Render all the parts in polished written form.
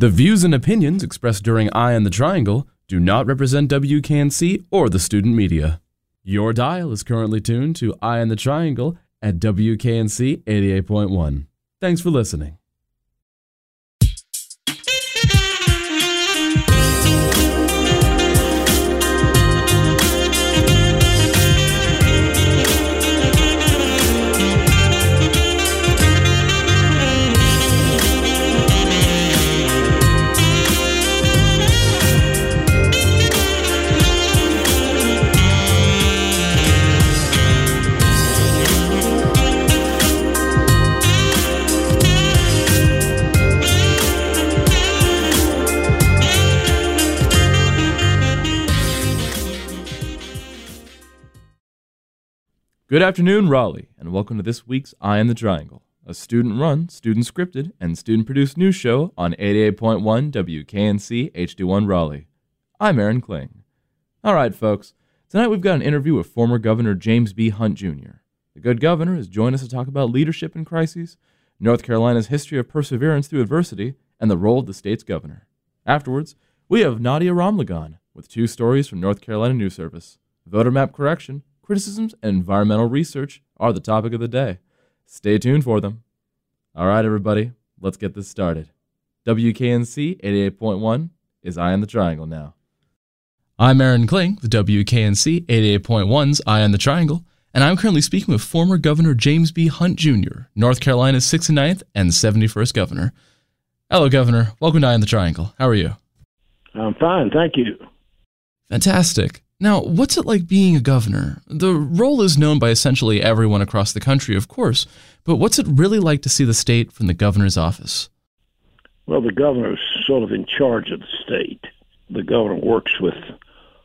The views and opinions expressed during Eye on the Triangle do not represent WKNC or the student media. Your dial is currently tuned to Eye on the Triangle at WKNC 88.1. Thanks for listening. Good afternoon, Raleigh, and welcome to this week's Eye on the Triangle, a student-run, student-scripted, and student-produced news show on 88.1 WKNC HD1 Raleigh. I'm Aaron Kling. All right, folks, tonight we've got an interview with former Governor James B. Hunt Jr. The good governor has joined us to talk about leadership in crises, North Carolina's history of perseverance through adversity, and the role of the state's governor. Afterwards, we have Nadia Romligan with two stories from North Carolina News Service, voter map correction, criticisms and environmental research are the topic of the day. Stay tuned for them. All right, everybody, let's get this started. WKNC 88.1 is Eye on the Triangle now. I'm Aaron Kling with WKNC 88.1's Eye on the Triangle, and I'm currently speaking with former Governor James B. Hunt Jr., North Carolina's 69th and 71st governor. Hello, Governor. Welcome to Eye on the Triangle. How are you? I'm fine, thank you. Fantastic. Now, what's it like being a governor? The role is known by essentially everyone across the country, of course, but what's it really like to see the state from the governor's office? Well, the governor's sort of in charge of the state. The governor works with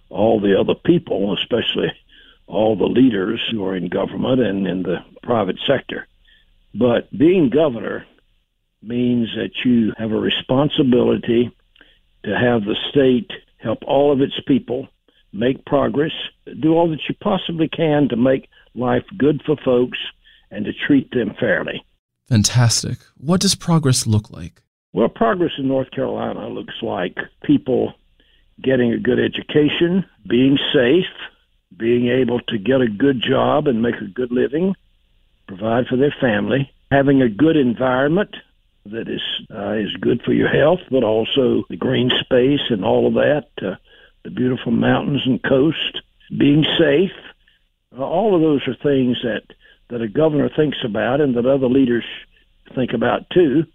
all the other people, especially all the leaders who are in government and in the private sector. But being governor means that you have a responsibility to have the state help all of its people make progress, do all that you possibly can to make life good for folks and to treat them fairly. Fantastic. What does progress look like? Well, progress in North Carolina looks like people getting a good education, being safe, being able to get a good job and make a good living, provide for their family, having a good environment that is good for your health, but also the green space and all of that, the beautiful mountains and coast, being safe. All of those are things that a governor thinks about and that other leaders think about too.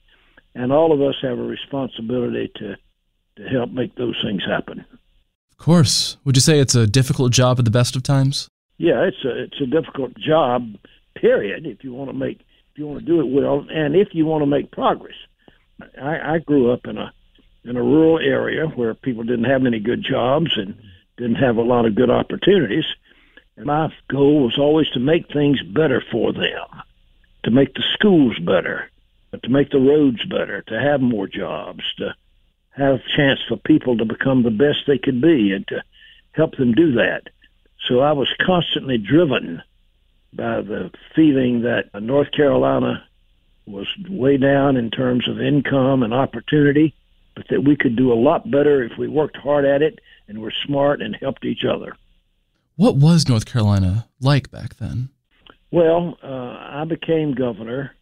And all of us have a responsibility to help make those things happen. Of course. Would you say it's a difficult job at the best of times? Yeah, it's a difficult job, period, if you want to do it well and if you want to make progress. I grew up in a rural area where people didn't have many good jobs and didn't have a lot of good opportunities. And my goal was always to make things better for them, to make the schools better, to make the roads better, to have more jobs, to have a chance for people to become the best they could be and to help them do that. So I was constantly driven by the feeling that North Carolina was way down in terms of income and opportunity, but that we could do a lot better if we worked hard at it and were smart and helped each other. What was North Carolina like back then? Well, I became governor.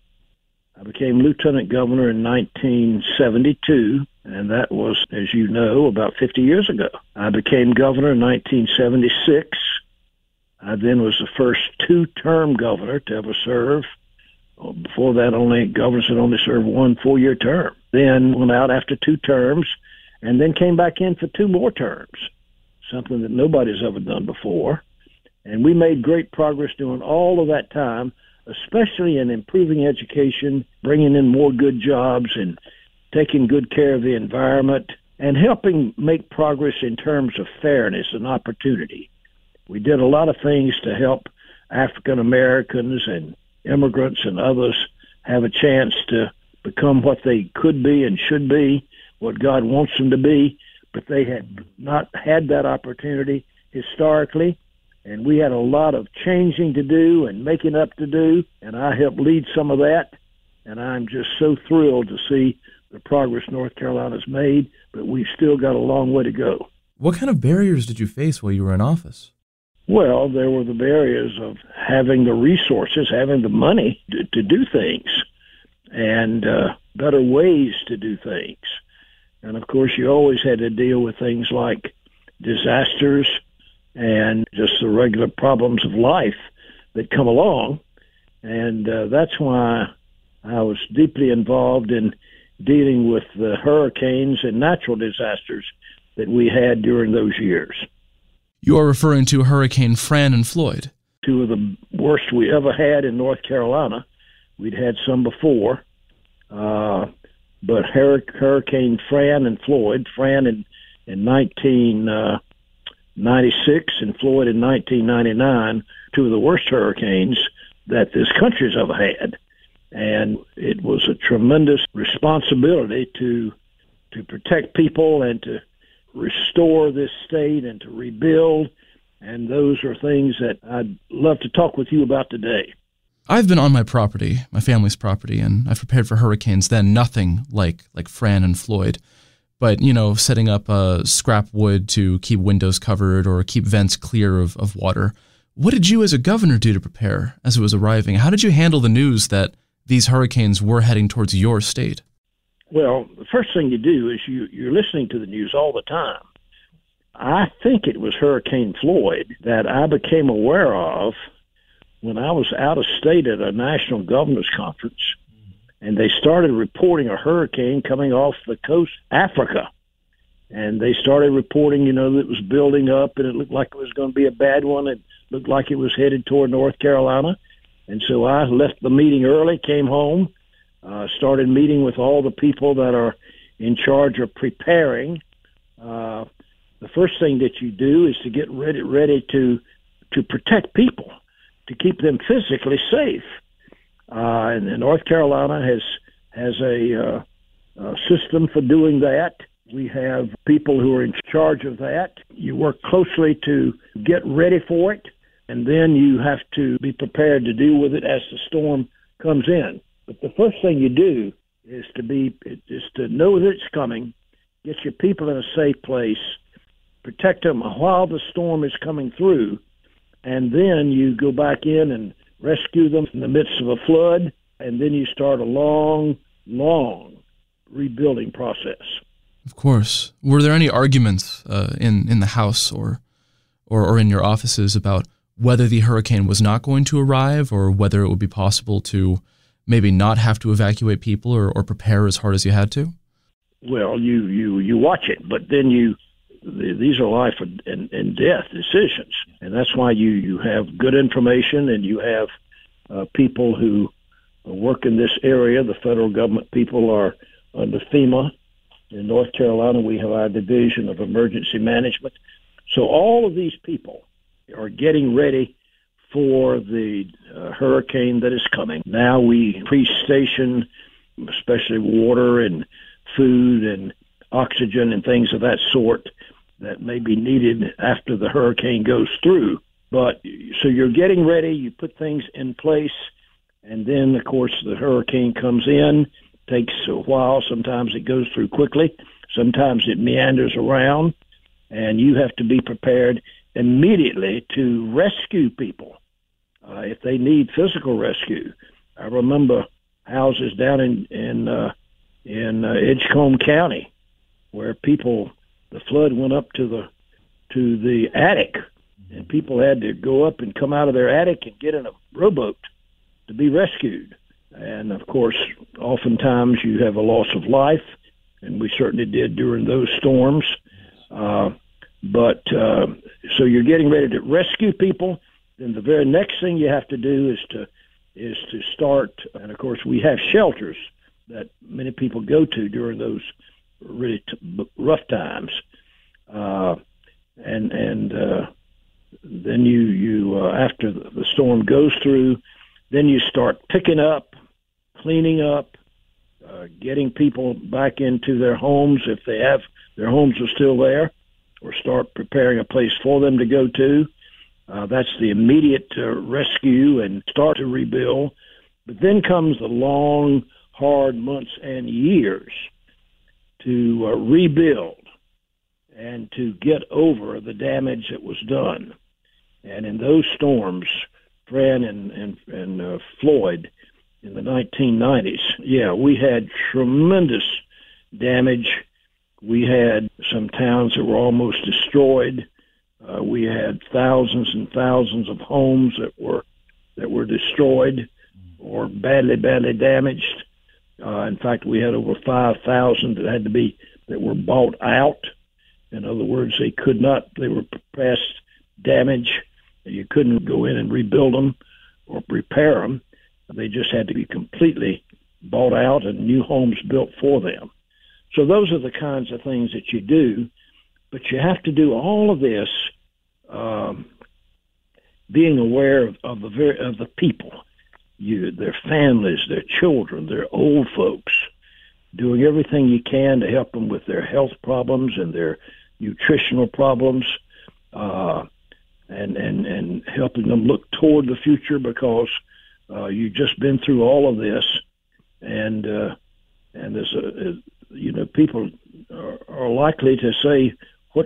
I became lieutenant governor in 1972, and that was, as you know, about 50 years ago. I became governor in 1976. I then was the first two-term governor to ever serve. Before that, only governors had only served one four-year term. Then went out after two terms, and then came back in for two more terms, something that nobody's ever done before. And we made great progress during all of that time, especially in improving education, bringing in more good jobs, and taking good care of the environment, and helping make progress in terms of fairness and opportunity. We did a lot of things to help African Americans and immigrants and others have a chance to become what they could be and should be, what God wants them to be, but they had not had that opportunity historically, and we had a lot of changing to do and making up to do, and I helped lead some of that, and I'm just so thrilled to see the progress North Carolina's made, but we've still got a long way to go. What kind of barriers did you face while you were in office? Well, there were the barriers of having the resources, having the money to do things, and better ways to do things. And, of course, you always had to deal with things like disasters and just the regular problems of life that come along. And that's why I was deeply involved in dealing with the hurricanes and natural disasters that we had during those years. You are referring to Hurricane Fran and Floyd. Two of the worst we ever had in North Carolina. We'd had some before. But Hurricane Fran and Floyd, Fran in 1996 and Floyd in 1999, two of the worst hurricanes that this country's ever had. And it was a tremendous responsibility to protect people and to restore this state and to rebuild. And those are things that I'd love to talk with you about today. I've been on my property, my family's property, and I've prepared for hurricanes then, nothing like Fran and Floyd. But, you know, setting up scrap wood to keep windows covered or keep vents clear of water. What did you as a governor do to prepare as it was arriving? How did you handle the news that these hurricanes were heading towards your state? Well, the first thing you do is you're listening to the news all the time. I think it was Hurricane Floyd that I became aware of when I was out of state at a national governor's conference, and they started reporting a hurricane coming off the coast of Africa. And they started reporting, you know, that it was building up, and it looked like it was going to be a bad one. It looked like it was headed toward North Carolina. And so I left the meeting early, came home, started meeting with all the people that are in charge of preparing. The first thing that you do is to get ready to protect people, to keep them physically safe. And North Carolina has a system for doing that. We have people who are in charge of that. You work closely to get ready for it, and then you have to be prepared to deal with it as the storm comes in. But the first thing you do is to know that it's coming, get your people in a safe place, protect them while the storm is coming through, and then you go back in and rescue them in the midst of a flood, and then you start a long, long rebuilding process. Of course. Were there any arguments in the House or in your offices about whether the hurricane was not going to arrive or whether it would be possible to maybe not have to evacuate people or prepare as hard as you had to? Well, you watch it, but then these are life and death decisions. And that's why you have good information and you have people who work in this area. The federal government people are under FEMA. In North Carolina, we have our Division of Emergency Management. So all of these people are getting ready for the hurricane that is coming. Now we pre-station, especially water and food and oxygen and things of that sort that may be needed after the hurricane goes through. But so you're getting ready, you put things in place, and then, of course, the hurricane comes in, takes a while. Sometimes it goes through quickly. Sometimes it meanders around, and you have to be prepared immediately to rescue people if they need physical rescue. I remember houses down in Edgecombe County where the flood went up to the attic, and people had to go up and come out of their attic and get in a rowboat to be rescued. And of course, oftentimes you have a loss of life, and we certainly did during those storms. So you're getting ready to rescue people. Then the very next thing you have to do is to start. And of course, we have shelters that many people go to during those really rough times. And then you after the storm goes through, then you start picking up, cleaning up, getting people back into their homes if they have their homes are still there, or start preparing a place for them to go to. That's the immediate rescue and start to rebuild. But then comes the long, hard months and years to rebuild and to get over the damage that was done. And in those storms, Fran and Floyd in the 1990s, we had tremendous damage. We had some towns that were almost destroyed. We had thousands and thousands of homes that were destroyed or badly damaged. In fact, we had over 5,000 that were bought out. In other words, they were past damage. You couldn't go in and rebuild them or repair them. They just had to be completely bought out and new homes built for them. So those are the kinds of things that you do, but you have to do all of this being aware of the people, their families, their children, their old folks, doing everything you can to help them with their health problems and their nutritional problems, and helping them look toward the future, because you've just been through all of this, and there's people are likely to say,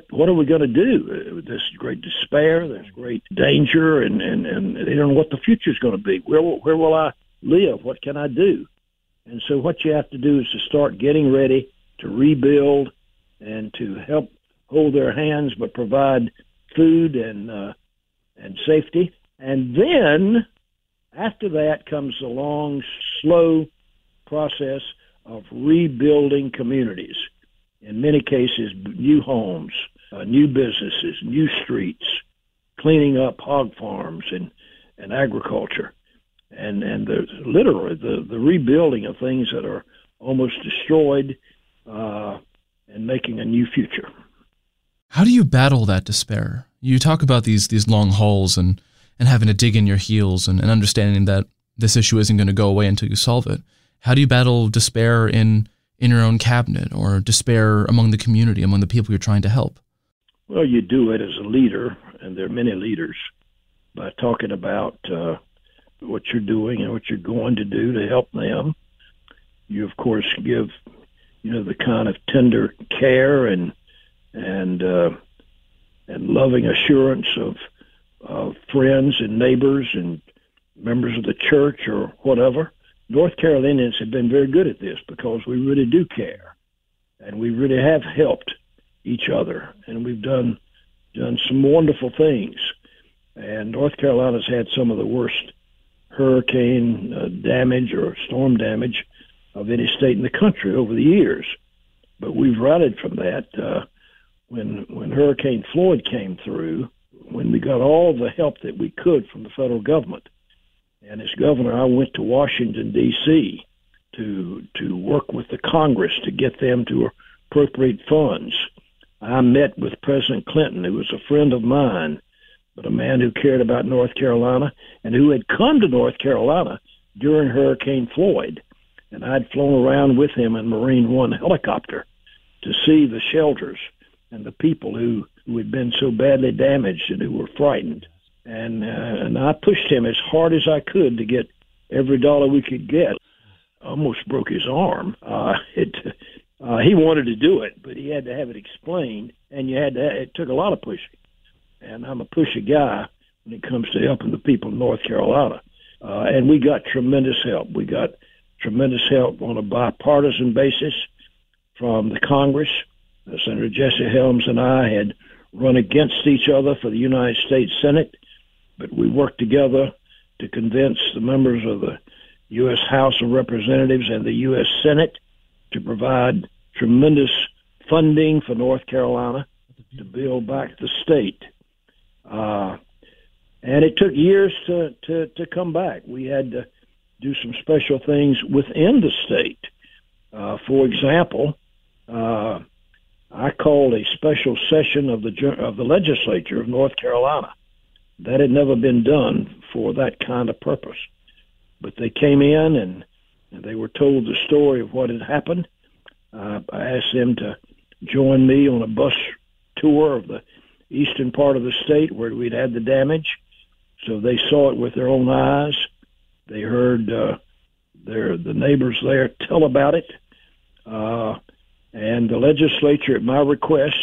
what are we going to do? There's great despair, there's great danger, and they don't know what the future is going to be. Where will I live? What can I do? And so what you have to do is to start getting ready to rebuild and to help hold their hands, but provide food and safety. And then after that comes the long, slow process of rebuilding communities. In many cases, new homes, new businesses, new streets, cleaning up hog farms and agriculture. And literally the rebuilding of things that are almost destroyed and making a new future. How do you battle that despair? You talk about these long hauls and having to dig in your heels and understanding that this issue isn't going to go away until you solve it. How do you battle despair in your own cabinet, or despair among the community, among the people you're trying to help? Well, you do it as a leader, and there are many leaders, by talking about what you're doing and what you're going to do to help them. You, of course, give the kind of tender care and loving assurance of friends and neighbors and members of the church or whatever. North Carolinians have been very good at this because we really do care, and we really have helped each other, and we've done some wonderful things. And North Carolina's had some of the worst hurricane damage or storm damage of any state in the country over the years. But we've rallied from that. When Hurricane Floyd came through, when we got all the help that we could from the federal government, and as governor, I went to Washington, D.C. to work with the Congress to get them to appropriate funds. I met with President Clinton, who was a friend of mine, but a man who cared about North Carolina and who had come to North Carolina during Hurricane Floyd. And I'd flown around with him in Marine One helicopter to see the shelters and the people who had been so badly damaged and who were frightened. And I pushed him as hard as I could to get every dollar we could get. Almost broke his arm. He wanted to do it, but he had to have it explained, and it took a lot of pushing. And I'm a pushy guy when it comes to helping the people in North Carolina. And we got tremendous help. We got tremendous help on a bipartisan basis from the Congress. Senator Jesse Helms and I had run against each other for the United States Senate, but we worked together to convince the members of the U.S. House of Representatives and the U.S. Senate to provide tremendous funding for North Carolina to build back the state. And it took years to come back. We had to do some special things within the state. For example, I called a special session of the legislature of North Carolina. That had never been done for that kind of purpose. But they came in and they were told the story of what had happened. I asked them to join me on a bus tour of the eastern part of the state where we'd had the damage. So they saw it with their own eyes. They heard the neighbors there tell about it. and the legislature, at my request,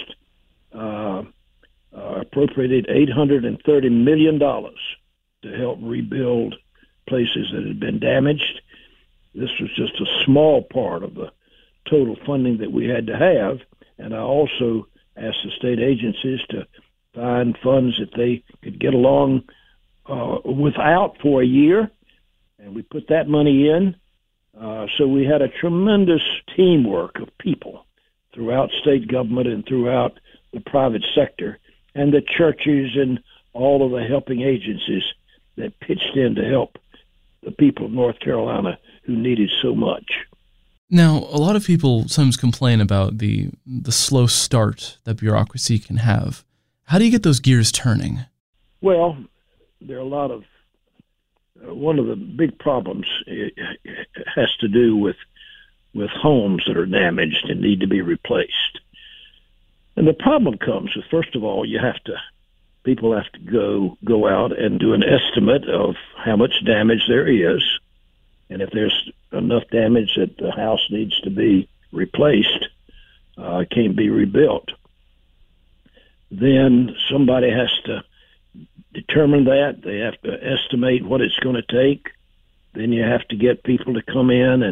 appropriated $830 million to help rebuild places that had been damaged. This was just a small part of the total funding that we had to have, and I also asked the state agencies to find funds that they could get along without for a year, and we put that money in. So we had a tremendous teamwork of people throughout state government and throughout the private sector and the churches and all of the helping agencies that pitched in to help the people of North Carolina who needed so much. Now, a lot of people sometimes complain about the slow start that bureaucracy can have. How do you get those gears turning? Well, there are a lot of one of the big problems has to do with homes that are damaged and need to be replaced. And the problem comes with, first of all, people have to go out and do an estimate of how much damage there is. And if there's enough damage that the house needs to be replaced, can't be rebuilt, then somebody has to determine that. They have to estimate what it's going to take. Then you have to get people to come in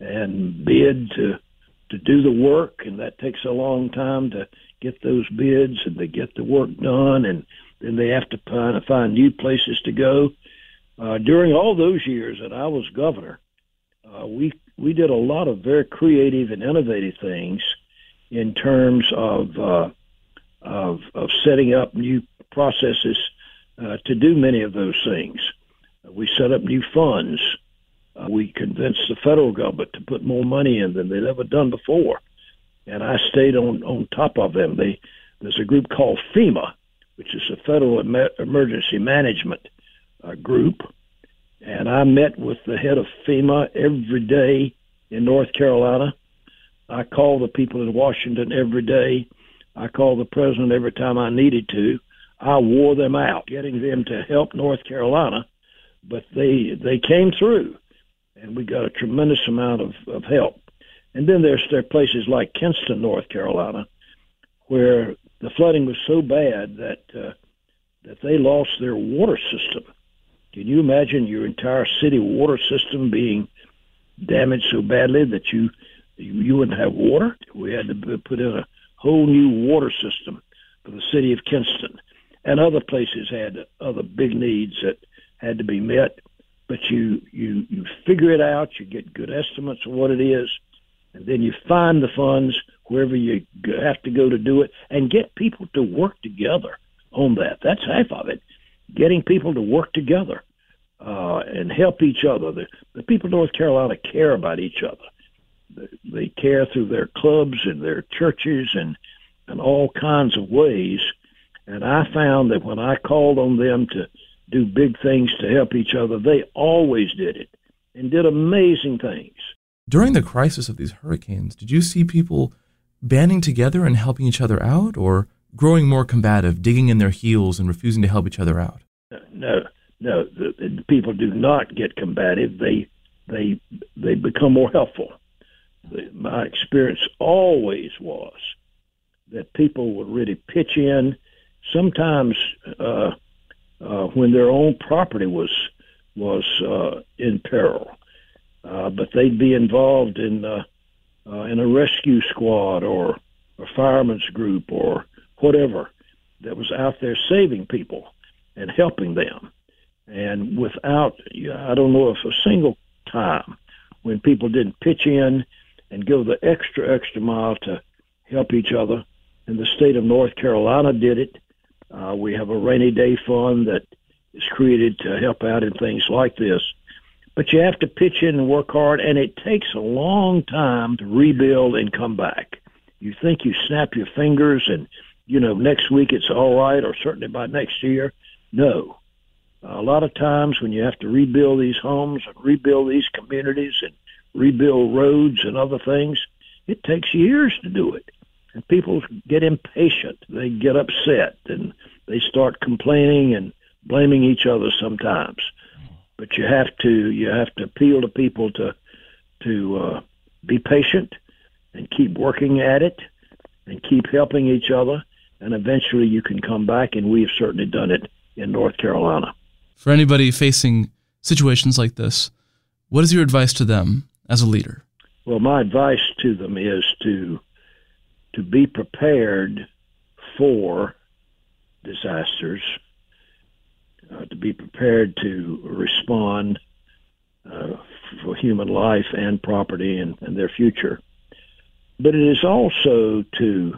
and bid to do the work, and that takes a long time to get those bids and to get the work done, and then they have to find new places to go. During all those years that I was governor, we did a lot of very creative and innovative things in terms of setting up new processes to do many of those things. We set up new funds. We convinced the federal government to put more money in than they'd ever done before, and I stayed on top of them. There's a group called FEMA, which is a Federal Emergency Management Group, and I met with the head of FEMA every day in North Carolina. I called the people in Washington every day. I called the president every time I needed to. I wore them out, getting them to help North Carolina, but they came through, and we got a tremendous amount of help. And then there are places like Kinston, North Carolina, where the flooding was so bad that they lost their water system. Can you imagine your entire city water system being damaged so badly that you wouldn't have water? We had to put in a whole new water system for the city of Kinston. And other places had other big needs that had to be met. But you figure it out, you get good estimates of what it is, and then you find the funds wherever you have to go to do it and get people to work together on that. That's half of it, getting people to work together and help each other. The people of North Carolina care about each other. They care through their clubs and their churches and all kinds of ways. And I found that when I called on them to do big things to help each other, they always did it and did amazing things. During the crisis of these hurricanes, did you see people banding together and helping each other out, or growing more combative, digging in their heels and refusing to help each other out? No. The people do not get combative. They become more helpful. My experience always was that people would really pitch in. Sometimes when their own property was in peril, but they'd be involved in a rescue squad or a fireman's group or whatever that was out there saving people and helping them. And I don't know of a single time when people didn't pitch in and go the extra mile to help each other. And the state of North Carolina did it. We have a rainy day fund that is created to help out in things like this. But you have to pitch in and work hard, and it takes a long time to rebuild and come back. You think you snap your fingers and, next week it's all right, or certainly by next year. No. A lot of times when you have to rebuild these homes and rebuild these communities and rebuild roads and other things, it takes years to do it. And people get impatient. They get upset, and they start complaining and blaming each other sometimes. But you have to appeal to people to be patient and keep working at it and keep helping each other, and eventually you can come back, and we have certainly done it in North Carolina. For anybody facing situations like this, what is your advice to them as a leader? Well, my advice to them is to be prepared for disasters, to be prepared to respond for human life and property and their future. But it is also to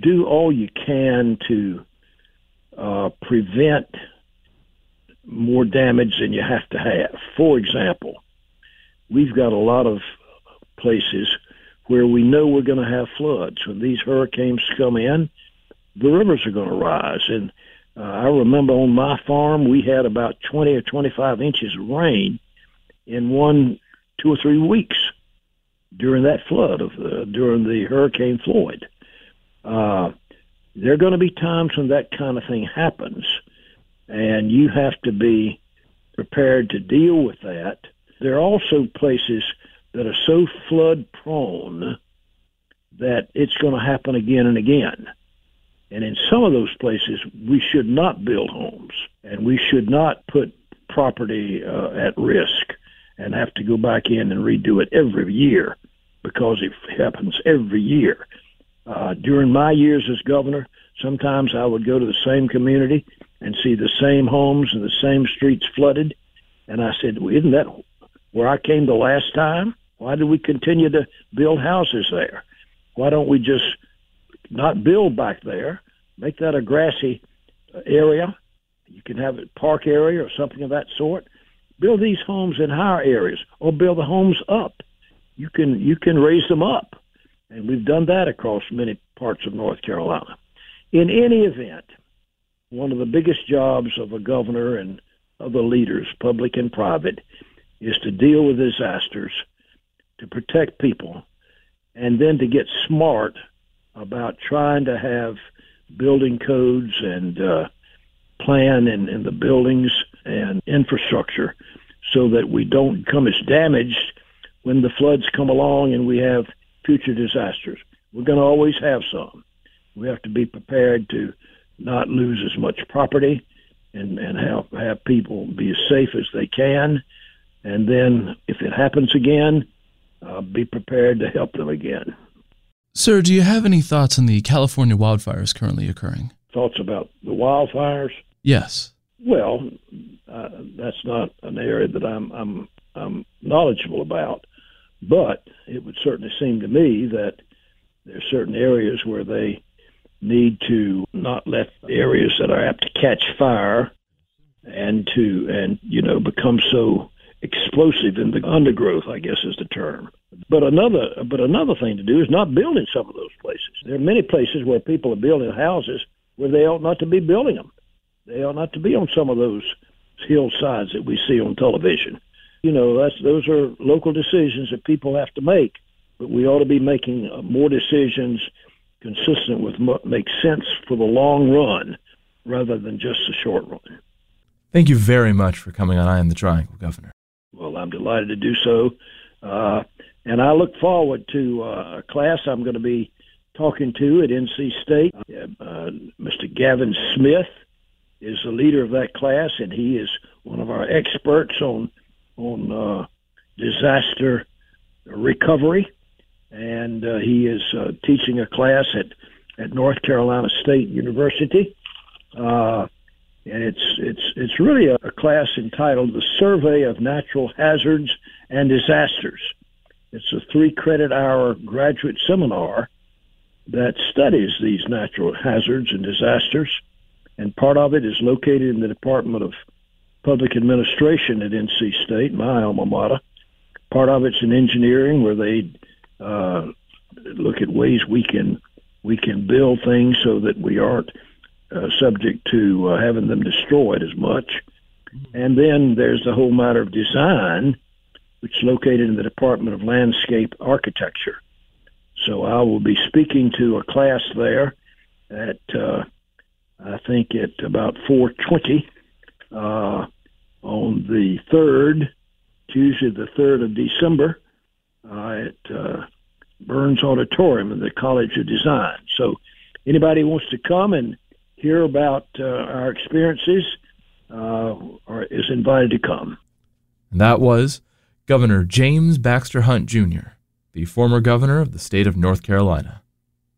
do all you can to prevent more damage than you have to have. For example, we've got a lot of places where we know we're going to have floods. When these hurricanes come in, the rivers are going to rise. And I remember on my farm, we had about 20 or 25 inches of rain in two or three weeks during that flood, during the Hurricane Floyd. There are going to be times when that kind of thing happens, and you have to be prepared to deal with that. There are also places that are so flood-prone that it's going to happen again and again. And in some of those places, we should not build homes, and we should not put property at risk and have to go back in and redo it every year, because it happens every year. During my years as governor, sometimes I would go to the same community and see the same homes and the same streets flooded, and I said, well, isn't that where I came the last time? Why do we continue to build houses there? Why don't we just not build back there, make that a grassy area? You can have a park area or something of that sort. Build these homes in higher areas, or build the homes up. You can raise them up, and we've done that across many parts of North Carolina. In any event, one of the biggest jobs of a governor and other leaders, public and private, is to deal with disasters, to protect people, and then to get smart about trying to have building codes and plan in the buildings and infrastructure, so that we don't come as damaged when the floods come along and we have future disasters. We're going to always have some. We have to be prepared to not lose as much property and have people be as safe as they can. And then if it happens again, be prepared to help them again. Sir, do you have any thoughts on the California wildfires currently occurring? Thoughts about the wildfires? Yes. Well, that's not an area that I'm knowledgeable about, but it would certainly seem to me that there are certain areas where they need to not let areas that are apt to catch fire and become so explosive in the undergrowth, I guess is the term. But another thing to do is not build in some of those places. There are many places where people are building houses where they ought not to be building them. They ought not to be on some of those hillsides that we see on television. Those are local decisions that people have to make, but we ought to be making more decisions consistent with what makes sense for the long run rather than just the short run. Thank you very much for coming on Eye on the Triangle, Governor. Well, I'm delighted to do so. And I look forward to a class I'm going to be talking to at NC State. Mr. Gavin Smith is the leader of that class, and he is one of our experts on disaster recovery. And he is teaching a class at North Carolina State University. And it's really a class entitled The Survey of Natural Hazards and Disasters. It's a 3-credit hour graduate seminar that studies these natural hazards and disasters, and part of it is located in the Department of Public Administration at NC State, my alma mater. Part of it's in engineering, where they look at ways we can build things so that we aren't subject to having them destroyed as much. And then there's the whole matter of design, which is located in the Department of Landscape Architecture. So I will be speaking to a class there at, I think, at about 4:20 on the 3rd, Tuesday the 3rd of December at Burns Auditorium in the College of Design. So anybody wants to come and hear about our experiences is invited to come. And that was Governor James Baxter Hunt, Jr., the former governor of the state of North Carolina.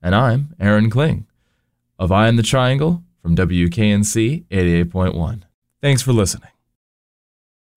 And I'm Aaron Kling of Eye on the Triangle from WKNC 88.1. Thanks for listening.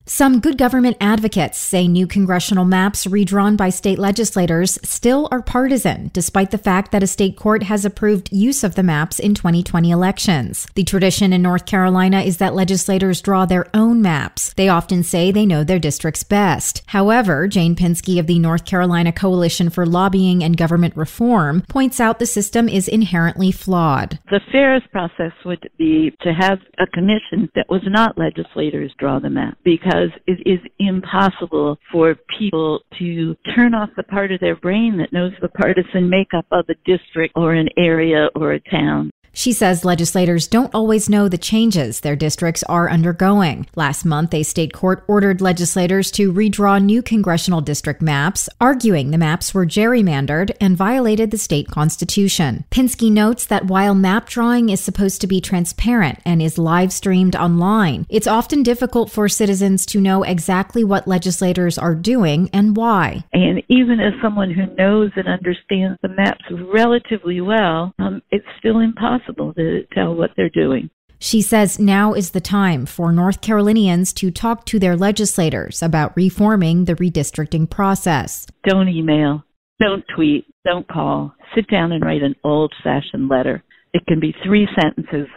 Some good government advocates say new congressional maps redrawn by state legislators still are partisan, despite the fact that a state court has approved use of the maps in 2020 elections. The tradition in North Carolina is that legislators draw their own maps. They often say they know their districts best. However, Jane Pinsky of the North Carolina Coalition for Lobbying and Government Reform points out the system is inherently flawed. The fairest process would be to have a commission that was not legislators draw the map, because it is impossible for people to turn off the part of their brain that knows the partisan makeup of a district or an area or a town. She says legislators don't always know the changes their districts are undergoing. Last month, a state court ordered legislators to redraw new congressional district maps, arguing the maps were gerrymandered and violated the state constitution. Pinsky notes that while map drawing is supposed to be transparent and is live streamed online, it's often difficult for citizens to know exactly what legislators are doing and why. And even as someone who knows and understands the maps relatively well, it's still impossible to tell what they're doing. She says now is the time for North Carolinians to talk to their legislators about reforming the redistricting process. Don't email, don't tweet, don't call. Sit down and write an old-fashioned letter. It can be 3 sentences,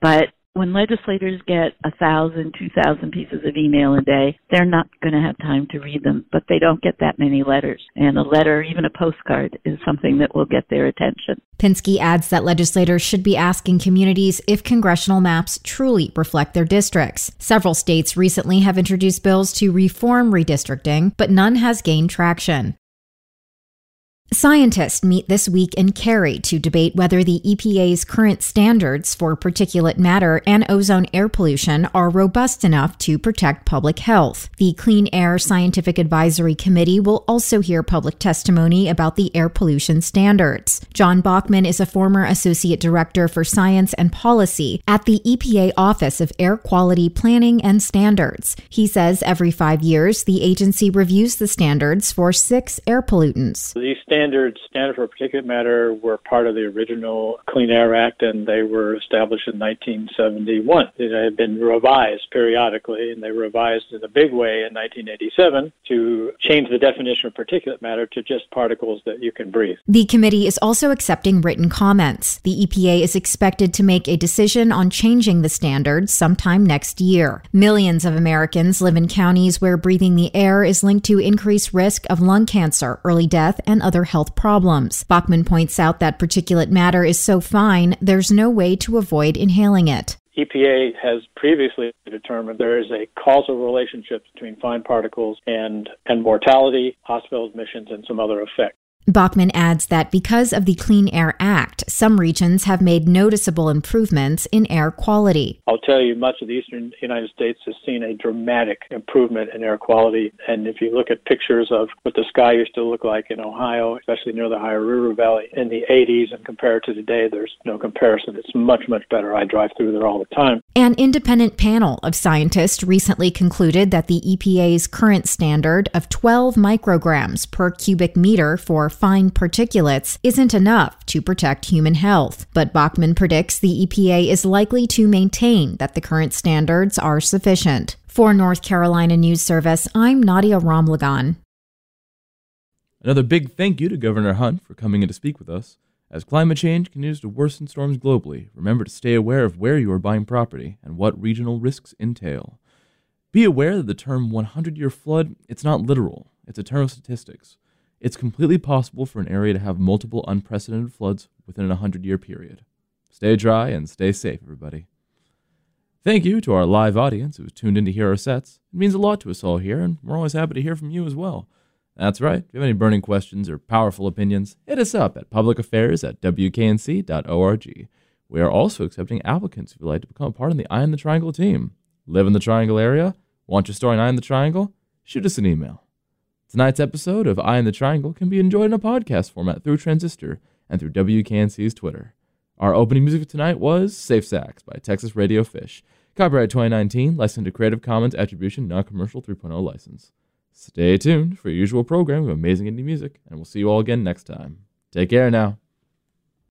but when legislators get 1,000, 2,000 pieces of email a day, they're not going to have time to read them, but they don't get that many letters. And a letter, even a postcard, is something that will get their attention. Pinsky adds that legislators should be asking communities if congressional maps truly reflect their districts. Several states recently have introduced bills to reform redistricting, but none has gained traction. Scientists meet this week in Cary to debate whether the EPA's current standards for particulate matter and ozone air pollution are robust enough to protect public health. The Clean Air Scientific Advisory Committee will also hear public testimony about the air pollution standards. John Bachman is a former associate director for science and policy at the EPA Office of Air Quality Planning and Standards. He says every 5 years, the agency reviews the standards for 6 air pollutants. These standards for particulate matter were part of the original Clean Air Act, and they were established in 1971. They had been revised periodically, and they were revised in a big way in 1987 to change the definition of particulate matter to just particles that you can breathe. The committee is also accepting written comments. The EPA is expected to make a decision on changing the standards sometime next year. Millions of Americans live in counties where breathing the air is linked to increased risk of lung cancer, early death, and other health problems. Bachman points out that particulate matter is so fine, there's no way to avoid inhaling it. EPA has previously determined there is a causal relationship between fine particles and mortality, hospital admissions, and some other effects. Bachman adds that because of the Clean Air Act, some regions have made noticeable improvements in air quality. I'll tell you, much of the eastern United States has seen a dramatic improvement in air quality. And if you look at pictures of what the sky used to look like in Ohio, especially near the Ohio River Valley in the 80s, and compared to today, there's no comparison. It's much, much better. I drive through there all the time. An independent panel of scientists recently concluded that the EPA's current standard of 12 micrograms per cubic meter for fine particulates isn't enough to protect human health. But Bachman predicts the EPA is likely to maintain that the current standards are sufficient. For North Carolina News Service, I'm Nadia Romligan. Another big thank you to Governor Hunt for coming in to speak with us. As climate change continues to worsen storms globally, remember to stay aware of where you are buying property and what regional risks entail. Be aware that the term 100-year flood, it's not literal. It's a term of statistics. It's completely possible for an area to have multiple unprecedented floods within a 100-year period. Stay dry and stay safe, everybody. Thank you to our live audience who tuned in to hear our sets. It means a lot to us all here, and we're always happy to hear from you as well. That's right. If you have any burning questions or powerful opinions, hit us up at publicaffairs@wknc.org. We are also accepting applicants who would like to become a part of the Eye on the Triangle team. Live in the Triangle area? Want your story on Eye on the Triangle? Shoot us an email. Tonight's episode of Eye on the Triangle can be enjoyed in a podcast format through Transistor and through WKNC's Twitter. Our opening music for tonight was Safe Sax by Texas Radio Fish. Copyright 2019, licensed under Creative Commons Attribution Non-Commercial 3.0 license. Stay tuned for your usual program of amazing indie music, and we'll see you all again next time. Take care now.